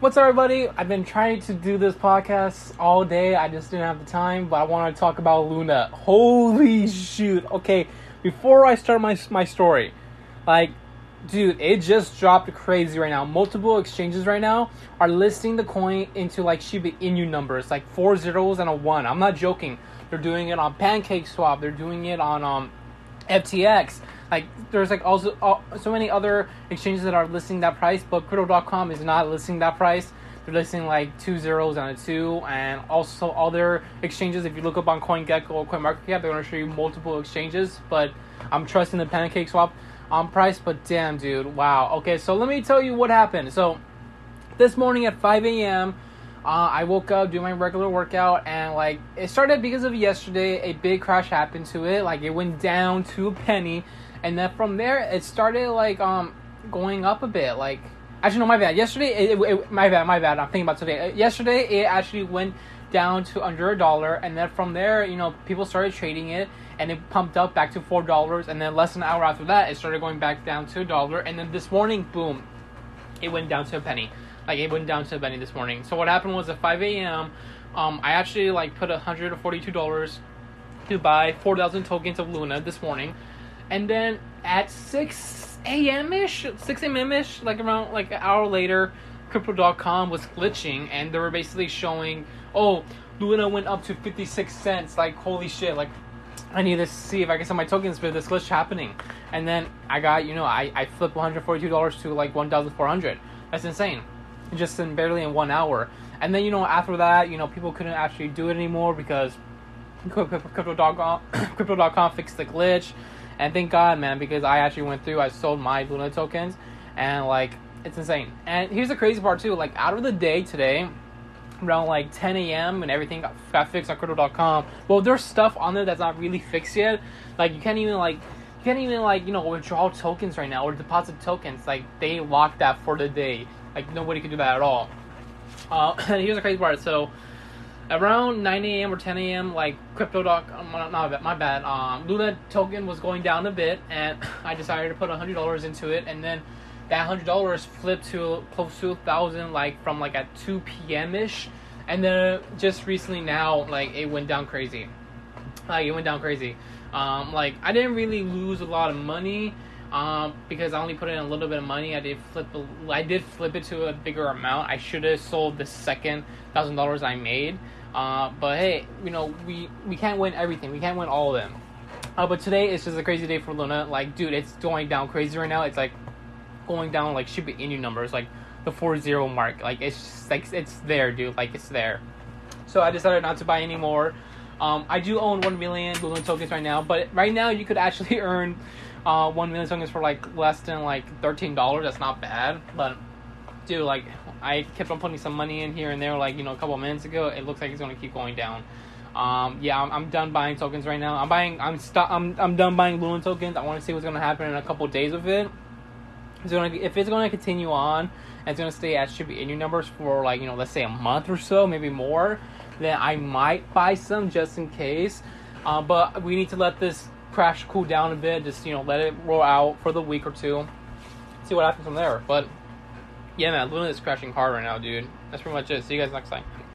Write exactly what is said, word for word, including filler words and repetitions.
What's up, everybody? I've been trying to do this podcast all day. I just didn't have the time, but I want to talk about Luna. Holy shoot. Okay, before I start my my story, like, dude, it just dropped crazy right now. Multiple exchanges right now are listing the coin into, like, Shiba Inu numbers, like four zeros and a one. I'm not joking. They're doing it on PancakeSwap. They're doing it on um, F T X. Like, there's like also uh, so many other exchanges that are listing that price, but Crypto dot com is not listing that price. They're listing like two zeros and a two, and also other exchanges. If you look up on CoinGecko or CoinMarketCap, they're going to show you multiple exchanges, but I'm trusting the PancakeSwap on price. But damn, dude, wow. Okay, so let me tell you what happened. So this morning at five a.m., uh, I woke up, doing my regular workout, and like it started because of yesterday. A big crash happened to it. Like, it went down to a penny. And then from there, it started, like, um, going up a bit. Like, actually, no, my bad. Yesterday, it, it, it, my bad, my bad. I'm thinking about today. Yesterday, it actually went down to under a dollar. And then from there, you know, people started trading it. And it pumped up back to four dollars. And then less than an hour after that, it started going back down to a dollar. And then this morning, boom, it went down to a penny. Like, it went down to a penny this morning. So what happened was at five a.m., um, I actually, like, put one hundred forty-two dollars to buy four thousand tokens of Luna this morning. And then at six a.m. ish, six a.m. ish, like around like an hour later, Crypto dot com was glitching, and they were basically showing, oh, Luna went up to fifty-six cents. Like, holy shit! Like, I need to see if I can sell my tokens for this glitch happening. And then I got, you know, I I flipped one hundred forty-two dollars to like one thousand four hundred. That's insane, just in barely in one hour. And then, you know, after that, you know, people couldn't actually do it anymore because Crypto dot com Crypto dot com fixed the glitch. And thank God, man, because I actually went through, I sold my Luna tokens, and, like, it's insane. And here's the crazy part, too. Like, out of the day today, around, like, ten a.m., and everything got, got fixed on Crypto dot com. Well, there's stuff on there that's not really fixed yet. Like, you can't even, like, you can't even, like, you know, withdraw tokens right now or deposit tokens. Like, they locked that for the day. Like, nobody could do that at all. Uh, and here's the crazy part. So, around nine a.m. or ten a.m., like, Crypto dot com, not my bad, um, Luna token was going down a bit, and I decided to put one hundred dollars into it, and then that one hundred dollars flipped to close to one thousand dollars, like, from, like, at two p.m.-ish, and then just recently now, like, it went down crazy. Like, it went down crazy. Um, like, I didn't really lose a lot of money, um, because I only put in a little bit of money. I did flip, a, I did flip it to a bigger amount. I should have sold the second one thousand dollars I made. Uh, but hey, you know, we, we can't win everything. We can't win all of them. Uh, but today it's just a crazy day for Luna. Like, dude, it's going down crazy right now. It's like going down like Shiba Inu numbers, like the four zero mark. Like, it's just, like, it's there, dude. Like, it's there. So I decided not to buy anymore. Um, I do own one million Luna tokens right now, but right now you could actually earn uh one million tokens for like less than like thirteen dollars. That's not bad, but. Dude, like, I kept on putting some money in here and there, like, you know, a couple of minutes ago. It looks like it's gonna keep going down. Um, yeah, I'm, I'm done buying tokens right now. I'm buying, I'm stop, I'm, I'm done buying Luna tokens. I want to see what's gonna happen in a couple of days with it. It's gonna, if it's gonna continue on, and it's gonna stay at Shiba Inu numbers for like, you know, let's say a month or so, maybe more. Then I might buy some just in case. Uh, but we need to let this crash cool down a bit. Just, you know, let it roll out for the week or two. See what happens from there, but. Yeah, man, Luna is crashing hard right now, dude. That's pretty much it. See you guys next time.